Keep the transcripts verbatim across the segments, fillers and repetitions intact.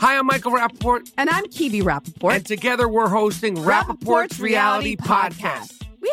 Hi, I'm Michael Rappaport. And I'm Kebe Rappaport. And together we're hosting Rappaport's Reality Podcast. We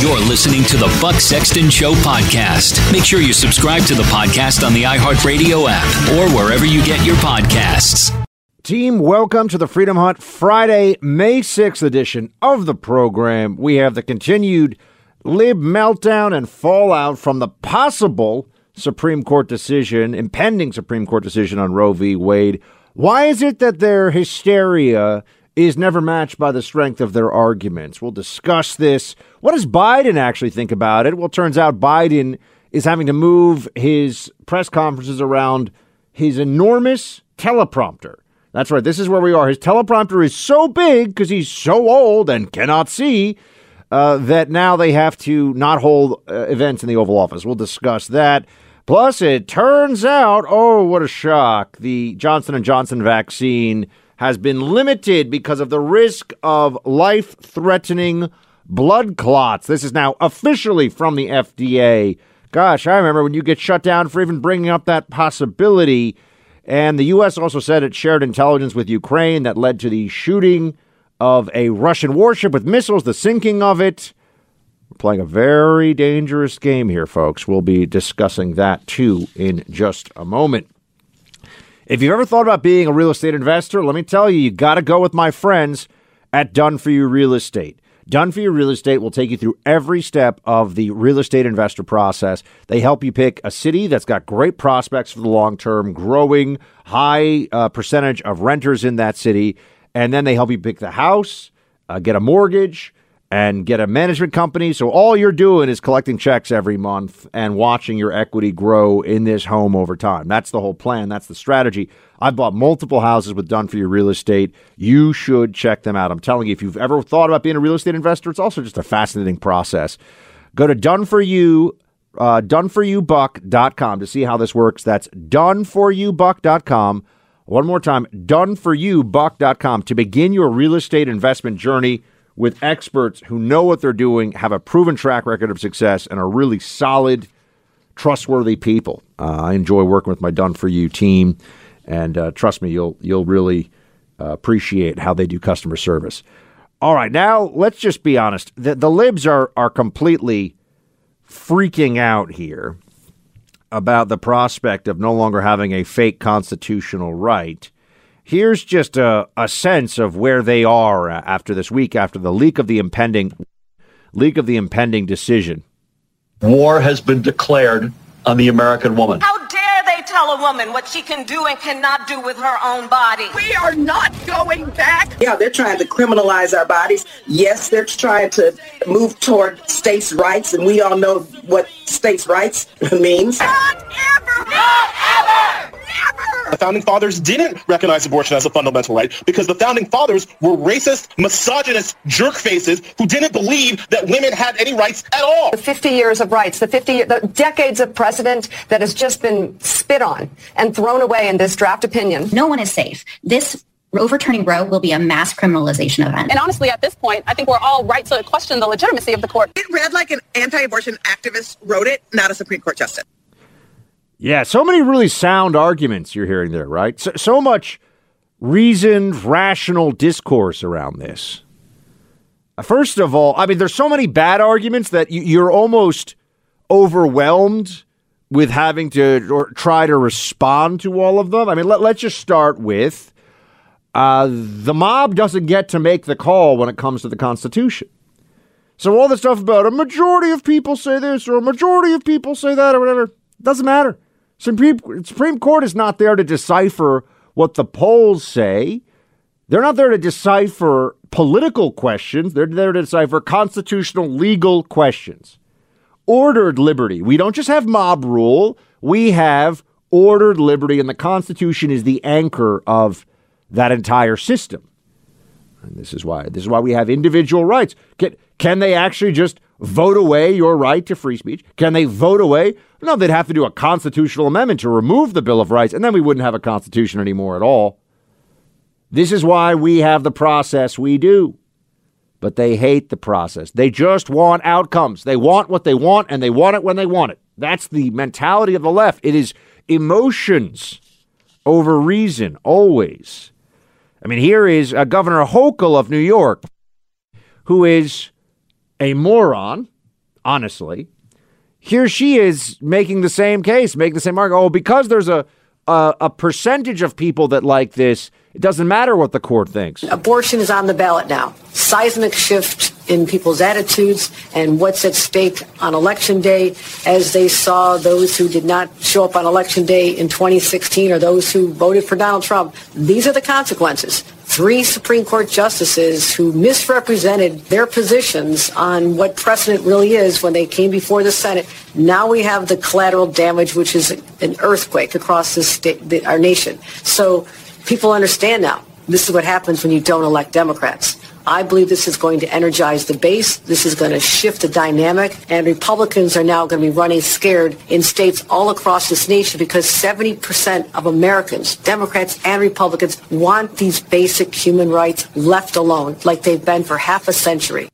You're listening to the Buck Sexton Show podcast. Make sure you subscribe to the podcast on the iHeartRadio app or wherever you get your podcasts. Team, welcome to the Freedom Hunt Friday, May sixth edition of the program. We have the continued lib meltdown and fallout from the possible Supreme Court decision, impending Supreme Court decision on Roe v. Wade. Why is it that their hysteria is never matched by the strength of their arguments? We'll discuss this. What does Biden actually think about it? Well, it turns out Biden is having to move his press conferences around his enormous teleprompter. That's right. This is where we are. His teleprompter is so big because he's so old and cannot see uh, that now they have to not hold uh, events in the Oval Office. We'll discuss that. Plus, it turns out, oh, what a shock. The Johnson and Johnson vaccine has been limited because of the risk of life-threatening blood clots. This is now officially from the F D A. Gosh, I remember when you get shut down for even bringing up that possibility. And the U S also said it shared intelligence with Ukraine that led to the shooting of a Russian warship with missiles, the sinking of it. We're playing a very dangerous game here, folks. We'll be discussing that, too, in just a moment. If you've ever thought about being a real estate investor, let me tell you, you got to go with my friends at Done For You Real Estate. Done For You Real Estate will take you through every step of the real estate investor process. They help you pick a city that's got great prospects for the long term, growing, high uh, percentage of renters in that city. And then they help you pick the house, uh, get a mortgage, and get a management company. So all you're doing is collecting checks every month and watching your equity grow in this home over time. That's the whole plan. That's the strategy. I've bought multiple houses with Done For You Real Estate. You should check them out. I'm telling you, if you've ever thought about being a real estate investor, it's also just a fascinating process. Go to doneforyou, uh, done for you buck dot com to see how this works. That's done for you buck dot com. One more time, done for you buck dot com to begin your real estate investment journey with experts who know what they're doing, have a proven track record of success, and are really solid, trustworthy people. Uh, I enjoy working with my Done For You team, and uh, trust me, you'll you'll really uh, appreciate how they do customer service. All right, now let's just be honest. The, the libs are are completely freaking out here about the prospect of no longer having a fake constitutional right. Here's just a, a sense of where they are after this week, after the leak of the impending leak of the impending decision. War has been declared on the American woman. How dare they tell a woman what she can do and cannot do with her own body. We are not going back. Yeah, they're trying to criminalize our bodies. Yes, they're trying to move toward states' rights, and we all know what states' rights means. Not ever! Not ever! Never! The Founding Fathers didn't recognize abortion as a fundamental right because the Founding Fathers were racist, misogynist jerk faces who didn't believe that women had any rights at all. The fifty years of rights, the fifty, the decades of precedent that has just been spit on and thrown away in this draft opinion. No one is safe. This overturning Roe will be a mass criminalization event. And honestly, at this point, I think we're all right to question the legitimacy of the court. It read like an anti-abortion activist wrote it, not a Supreme Court justice. Yeah, so many really sound arguments you're hearing there, right? So, so much reasoned, rational discourse around this. First of all, I mean, there's so many bad arguments that you, you're almost overwhelmed with having to or try to respond to all of them. I mean, let, let's just start with uh, the mob doesn't get to make the call when it comes to the Constitution. So all the stuff about a majority of people say this or a majority of people say that or whatever, doesn't matter. Supreme, Supreme Court is not there to decipher what the polls say. They're not there to decipher political questions. They're there to decipher constitutional legal questions. Ordered liberty. We don't just have mob rule. We have ordered liberty, and the Constitution is the anchor of that entire system. And this is why this is why we have individual rights. Can, can they actually just vote away your right to free speech? Can they vote away? No, they'd have to do a constitutional amendment to remove the Bill of Rights, and then we wouldn't have a constitution anymore at all. This is why we have the process we do. But they hate the process. They just want outcomes. They want what they want, and they want it when they want it. That's the mentality of the left. It is emotions over reason, always. I mean, here is uh, Governor Hochul of New York, who is a moron, honestly. Here she is making the same case, making the same argument. Oh, because there's a, a a percentage of people that like this, it doesn't matter what the court thinks. Abortion is on the ballot now. Seismic shift in people's attitudes and what's at stake on Election Day, as they saw those who did not show up on Election Day in twenty sixteen or those who voted for Donald Trump. These are the consequences. Three Supreme Court justices who misrepresented their positions on what precedent really is when they came before the Senate. Now we have the collateral damage, which is an earthquake across this state, our nation. So people understand now. This is what happens when you don't elect Democrats. I believe this is going to energize the base. This is going to shift the dynamic. And Republicans are now going to be running scared in states all across this nation because seventy percent of Americans, Democrats and Republicans, want these basic human rights left alone like they've been for half a century.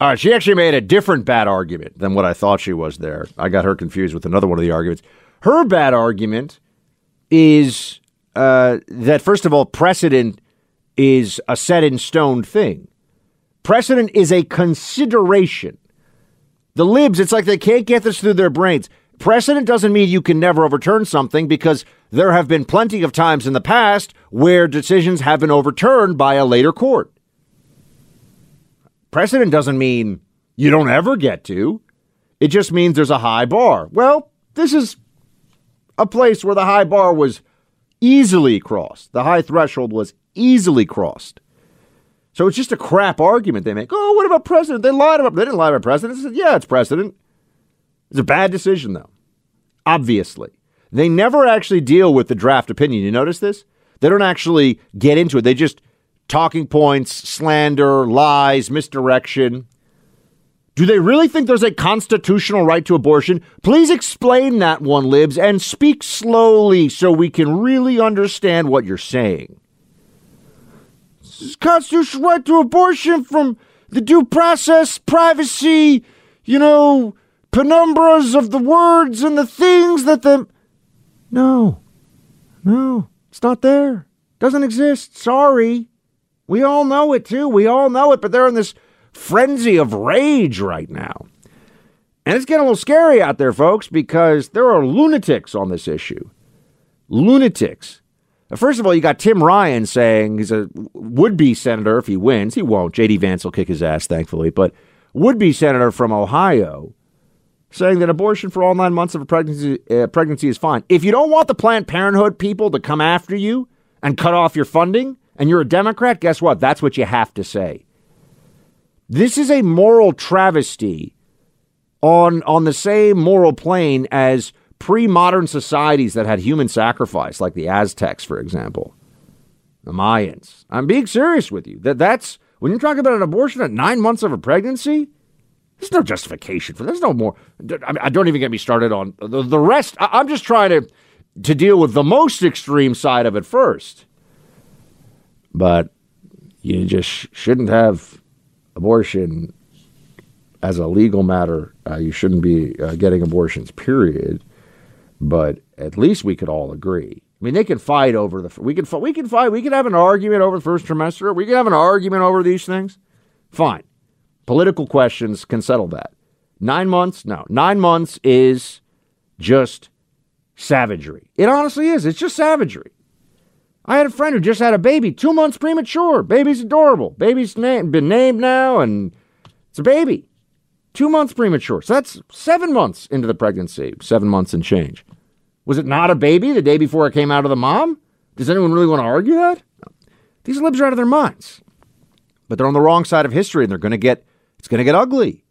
All right. She actually made a different bad argument than what I thought she was there. I got her confused with another one of the arguments. Her bad argument is uh, that, first of all, precedent is a set in stone thing. Precedent is a consideration. The libs, it's like they can't get this through their brains. Precedent doesn't mean you can never overturn something, because there have been plenty of times in the past where decisions have been overturned by a later court. Precedent doesn't mean you don't ever get to. It just means there's a high bar. Well, this is a place where the high bar was easily crossed. The high threshold was easily crossed. So it's just a crap argument they make. Oh, what about precedent? They lied about, they didn't lie about precedent. They said, yeah, it's precedent. It's a bad decision, though. Obviously. They never actually deal with the draft opinion. You notice this? They don't actually get into it. They just talking points, slander, lies, misdirection. Do they really think there's a constitutional right to abortion? Please explain that one, libs, and speak slowly so we can really understand what you're saying. Constitutional right to abortion from the due process, privacy, you know, penumbras of the words and the things that the... No, no, it's not there. Doesn't exist. Sorry. We all know it, too. We all know it, but they're in this frenzy of rage right now. And it's getting a little scary out there, folks, because there are lunatics on this issue. Lunatics. First of all, you got Tim Ryan saying he's a would-be senator if he wins. He won't. J D Vance will kick his ass, thankfully. But would-be senator from Ohio saying that abortion for all nine months of a pregnancy, uh, pregnancy is fine. If you don't want the Planned Parenthood people to come after you and cut off your funding, and you're a Democrat, guess what? That's what you have to say. This is a moral travesty on, on the same moral plane as pre-modern societies that had human sacrifice, like the Aztecs, for example, the Mayans. I'm being serious with you. That that's when you're talking about an abortion at nine months of a pregnancy, there's no justification for. There's no more. I, mean, I don't even get me started on the, the rest. I, I'm just trying to to deal with the most extreme side of it first. But you just sh- shouldn't have abortion as a legal matter. Uh, you shouldn't be uh, getting abortions, period. But at least we could all agree. I mean, they can fight over the, we can, we can fight, we can have an argument over the first trimester. We can have an argument over these things. Fine. Political questions can settle that. Nine months? No. Nine months is just savagery. It honestly is. It's just savagery. I had a friend who just had a baby, two months premature. Baby's adorable. Baby's na- been named now, and it's a baby. Two months premature. So that's seven months into the pregnancy, seven months and change. Was it not a baby the day before it came out of the mom? Does anyone really want to argue that? No. These libs are out of their minds. But they're on the wrong side of history, and they're going to get, it's going to get ugly.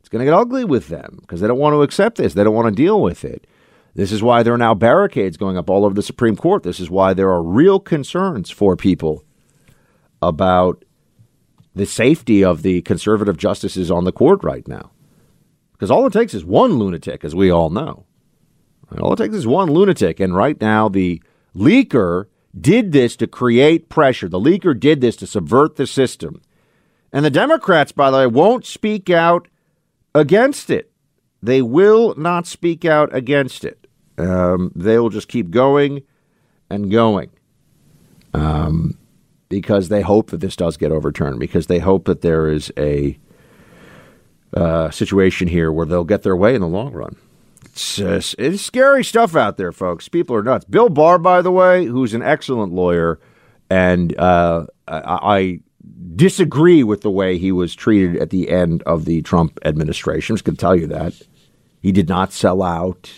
It's going to get ugly with them because they don't want to accept this. They don't want to deal with it. This is why there are now barricades going up all over the Supreme Court. This is why there are real concerns for people about the safety of the conservative justices on the court right now. Because all it takes is one lunatic, as we all know. And all it takes is one lunatic. And right now, the leaker did this to create pressure. The leaker did this to subvert the system. And the Democrats, by the way, won't speak out against it. They will not speak out against it. Um, they will just keep going and going um, because they hope that this does get overturned, because they hope that there is a uh, situation here where they'll get their way in the long run. It's, uh, it's scary stuff out there, folks. People are nuts. Bill Barr, by the way, who's an excellent lawyer, and uh, I... I disagree with the way he was treated at the end of the Trump administration. I'm just going to tell you that. He did not sell out.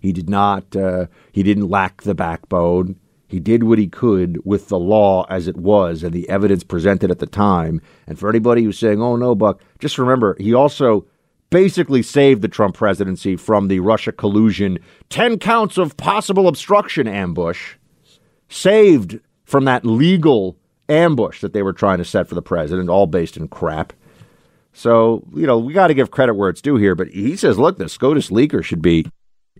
He did not, uh, he didn't lack the backbone. He did what he could with the law as it was and the evidence presented at the time. And for anybody who's saying, oh no, Buck, just remember, he also basically saved the Trump presidency from the Russia collusion, ten counts of possible obstruction ambush, saved from that legal ambush that they were trying to set for the president, all based in crap. So, you know, we got to give credit where it's due here. But he says, look, the SCOTUS leaker should be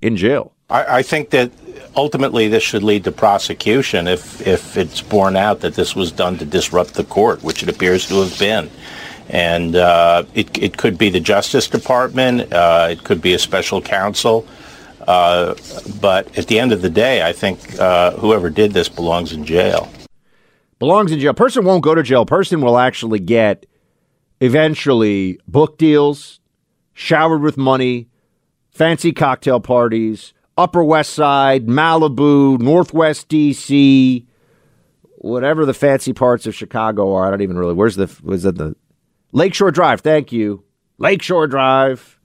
in jail. I, I think that ultimately this should lead to prosecution if if it's borne out that this was done to disrupt the court, which it appears to have been. And uh, it, it could be the Justice Department. Uh, it could be a special counsel. Uh, but at the end of the day, I think uh, whoever did this belongs in jail. Belongs in jail. Person won't go to jail. Person will actually get eventually book deals, showered with money, fancy cocktail parties, Upper West Side, Malibu, Northwest D C, whatever the fancy parts of Chicago are. I don't even really. Where's the, was it the Lakeshore Drive? Thank you. Lakeshore Drive.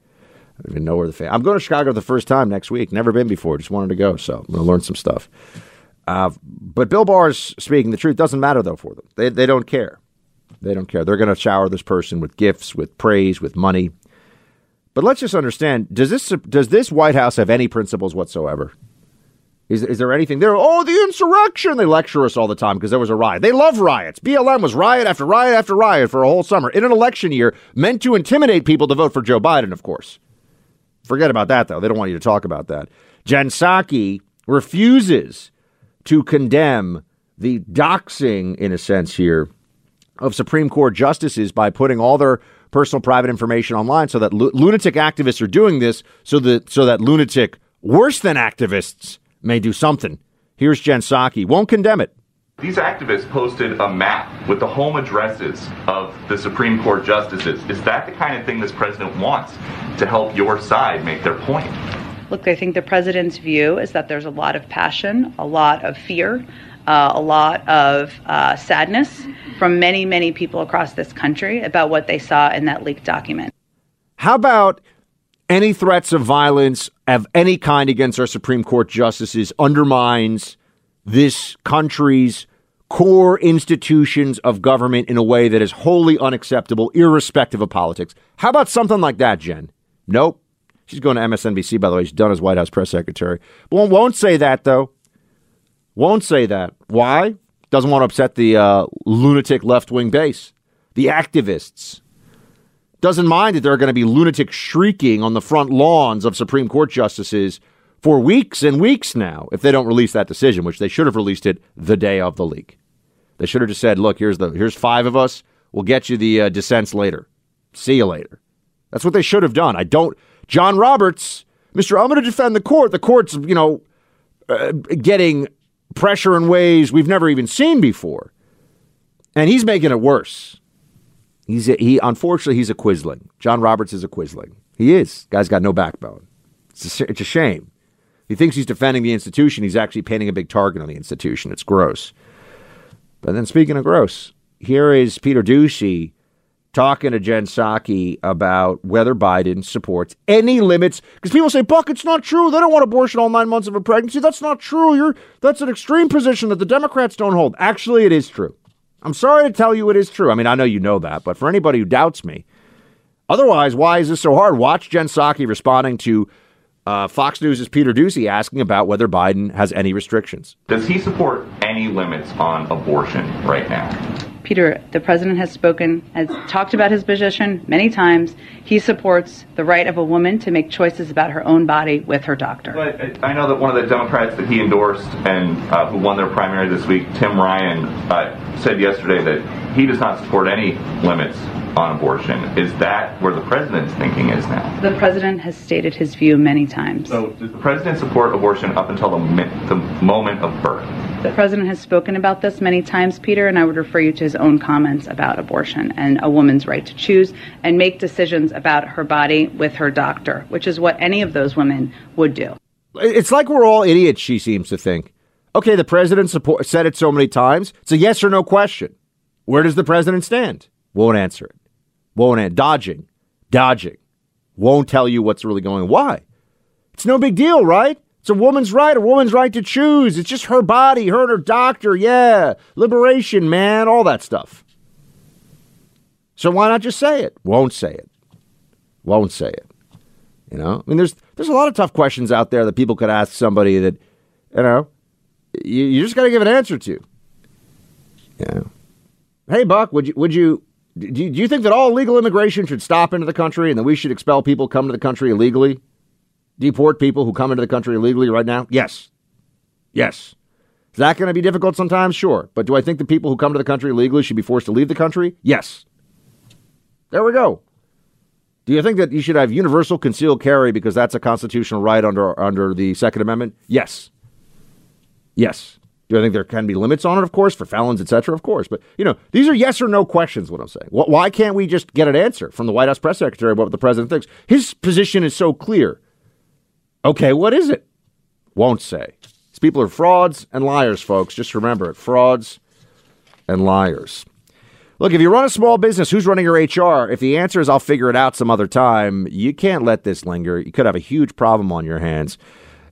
I don't even know where the fan. I'm going to Chicago for the first time next week. Never been before. Just wanted to go. So I'm going to learn some stuff. Uh, but Bill Barr's speaking the truth. Doesn't matter, though, for them. They they don't care. They don't care. They're going to shower this person with gifts, with praise, with money. But let's just understand, does this does this White House have any principles whatsoever? Is, is there anything there? Oh, the insurrection. They lecture us all the time because there was a riot. They love riots. B L M was riot after riot after riot for a whole summer in an election year meant to intimidate people to vote for Joe Biden, of course. Forget about that, though. They don't want you to talk about that. Jen Psaki refuses to condemn the doxing, in a sense here, of Supreme Court justices by putting all their personal private information online so that lu- lunatic activists are doing this so that so that lunatic worse than activists may do something. Here's Jen Psaki. Won't condemn it. These activists posted a map with the home addresses of the Supreme Court justices. Is that the kind of thing this president wants to help your side make their point? Look, I think the president's view is that there's a lot of passion, a lot of fear, uh, a lot of uh, sadness from many, many people across this country about what they saw in that leaked document. How about any threats of violence of any kind against our Supreme Court justices undermines this country's core institutions of government in a way that is wholly unacceptable, irrespective of politics. How about something like that, Jen? Nope. She's going to M S N B C, by the way. She's done as White House press secretary. But won't say that, though. Won't say that. Why? Doesn't want to upset the uh, lunatic left-wing base, the activists. Doesn't mind that there are going to be lunatics shrieking on the front lawns of Supreme Court justices for weeks and weeks now if they don't release that decision, which they should have released it the day of the leak. They should have just said, look, here's the here's five of us. We'll get you the uh, dissents later. See you later. That's what they should have done. I don't... John Roberts, Mister I'm going to defend the court. The court's, you know, uh, getting pressure in ways we've never even seen before. And he's making it worse. He's a, he unfortunately, he's a quisling. John Roberts is a quisling. He is. Guy's got no backbone. It's a, it's a shame. He thinks he's defending the institution. He's actually painting a big target on the institution. It's gross. But then speaking of gross, here is Peter Doocy talking to Jen Psaki about whether Biden supports any limits. Because people say, Buck, it's not true. They don't want abortion all nine months of a pregnancy. That's not true. You're That's an extreme position that the Democrats don't hold. Actually, it is true. I'm sorry to tell you it is true. I mean, I know you know that, but for anybody who doubts me. Otherwise, why is this so hard? Watch Jen Psaki responding to uh, Fox News' Peter Doocy asking about whether Biden has any restrictions. Does he support any limits on abortion right now? Peter, the president has spoken, has talked about his position many times. He supports the right of a woman to make choices about her own body with her doctor. But I know that one of the Democrats that he endorsed and uh, who won their primary this week, Tim Ryan, uh, said yesterday that he does not support any limits on abortion. Is that where the president's thinking is now? The president has stated his view many times. So does the president support abortion up until the, mi- the moment of birth? The president has spoken about this many times, Peter, and I would refer you to his own comments about abortion and a woman's right to choose and make decisions about her body with her doctor, which is what any of those women would do. It's like we're all idiots, she seems to think. Okay, the president support- said it so many times. It's a yes or no question. Where does the president stand? Won't answer it. Won't end. Dodging. Dodging. Won't tell you what's really going on. Why? It's no big deal, right? It's a woman's right. A woman's right to choose. It's just her body, her and her doctor. Yeah. Liberation, man. All that stuff. So why not just say it? Won't say it. Won't say it. You know? I mean, there's there's a lot of tough questions out there that people could ask somebody that, you know, you, you just got to give an answer to. Yeah. Hey, Buck, would you would you... Do you think that all illegal immigration should stop into the country and that we should expel people who come to the country illegally? Deport people who come into the country illegally right now? Yes. Yes. Is that going to be difficult sometimes? Sure. But do I think the people who come to the country illegally should be forced to leave the country? Yes. There we go. Do you think that you should have universal concealed carry because that's a constitutional right under under the Second Amendment? Yes. Yes. Do I think there can be limits on it? Of course, for felons, et cetera, of course. But, you know, these are yes or no questions, what I'm saying. Why can't we just get an answer from the White House press secretary about what the president thinks? His position is so clear. Okay, what is it? Won't say. These people are frauds and liars, folks. Just remember it. Frauds and liars. Look, if you run a small business, who's running your H R? If the answer is I'll figure it out some other time, you can't let this linger. You could have a huge problem on your hands.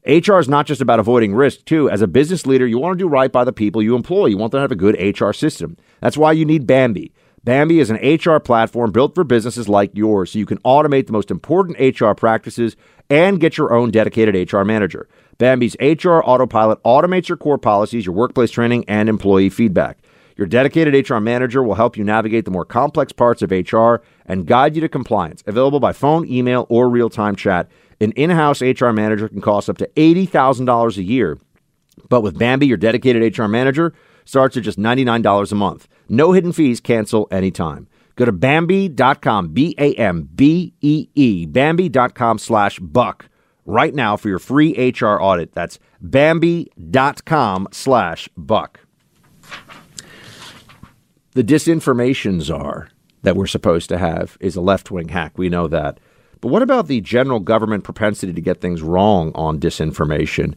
H R is not just about avoiding risk, too. As a business leader, you want to do right by the people you employ. You want them to have a good H R system. That's why you need Bambi. Bambi is an H R platform built for businesses like yours, so you can automate the most important H R practices and get your own dedicated H R manager. Bambi's H R Autopilot automates your core policies, your workplace training, and employee feedback. Your dedicated H R manager will help you navigate the more complex parts of H R and guide you to compliance. Available by phone, email, or real-time chat. An in-house H R manager can cost up to eighty thousand dollars a year. But with Bambi, your dedicated H R manager starts at just ninety-nine dollars a month. No hidden fees, cancel anytime. Go to Bambi dot com, B A M B E E, Bambi dot com slash buck right now for your free H R audit. That's Bambi dot com slash buck. The disinformation czar that we're supposed to have is a left-wing hack. We know that. But what about the general government propensity to get things wrong on disinformation?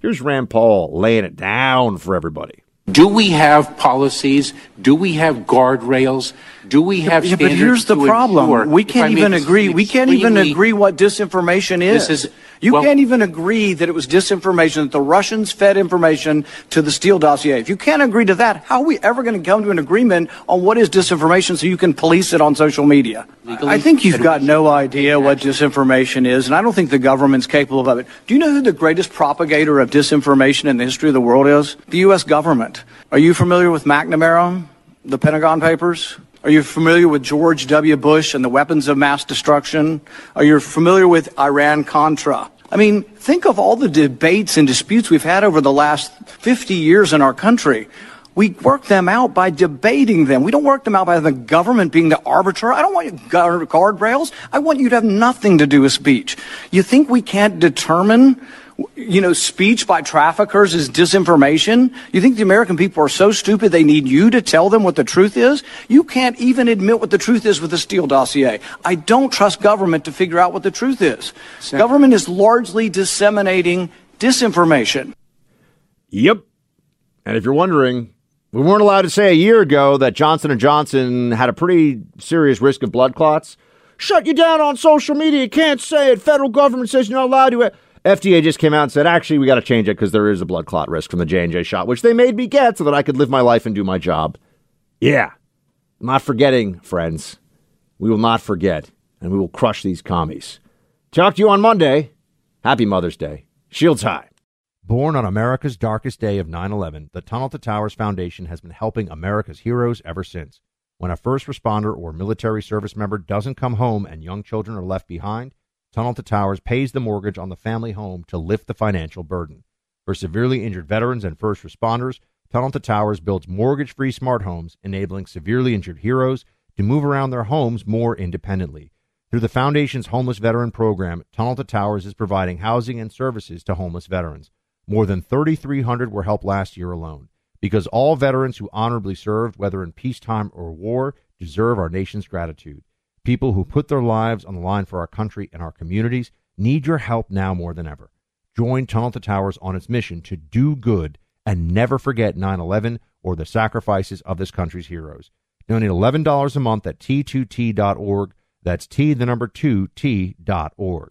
Here's Rand Paul laying it down for everybody. Do we have policies? Do we have guardrails? Do we have yeah, standards? But here's the problem. We can't even agree. We can't even agree what disinformation is. This is you well, can't even agree that it was disinformation, that the Russians fed information to the Steele dossier. If you can't agree to that, how are we ever going to come to an agreement on what is disinformation so you can police it on social media? I think you've got no idea what disinformation is, and I don't think the government's capable of it. Do you know who the greatest propagator of disinformation in the history of the world is? The U S government. Are you familiar with McNamara, the Pentagon Papers? Are you familiar with George W. Bush and the weapons of mass destruction? Are you familiar with Iran-Contra? I mean, think of all the debates and disputes we've had over the last fifty years in our country. We work them out by debating them. We don't work them out by the government being the arbiter. I don't want you guardrails. I want you to have nothing to do with speech. You think we can't determine, you know, speech by traffickers is disinformation? You think the American people are so stupid they need you to tell them what the truth is? You can't even admit what the truth is with the Steele dossier. I don't trust government to figure out what the truth is. Exactly. Government is largely disseminating disinformation. Yep. And if you're wondering, we weren't allowed to say a year ago that Johnson and Johnson had a pretty serious risk of blood clots. Shut you down on social media. You can't say it. Federal government says you're not allowed to. F D A just came out and said, actually, we got to change it because there is a blood clot risk from the J and J shot, which they made me get so that I could live my life and do my job. Yeah. I'm not forgetting, friends. We will not forget, and we will crush these commies. Talk to you on Monday. Happy Mother's Day. Shields high. Born on America's darkest day of nine eleven, the Tunnel to Towers Foundation has been helping America's heroes ever since. When a first responder or military service member doesn't come home and young children are left behind, Tunnel to Towers pays the mortgage on the family home to lift the financial burden. For severely injured veterans and first responders, Tunnel to Towers builds mortgage-free smart homes, enabling severely injured heroes to move around their homes more independently. Through the Foundation's Homeless Veteran Program, Tunnel to Towers is providing housing and services to homeless veterans. More than three thousand three hundred were helped last year alone, because all veterans who honorably served, whether in peacetime or war, deserve our nation's gratitude. People who put their lives on the line for our country and our communities need your help now more than ever. Join Tunnel to Towers on its mission to do good and never forget nine eleven or the sacrifices of this country's heroes. Donate eleven dollars a month at T two T dot org. That's T, the number two, T dot org.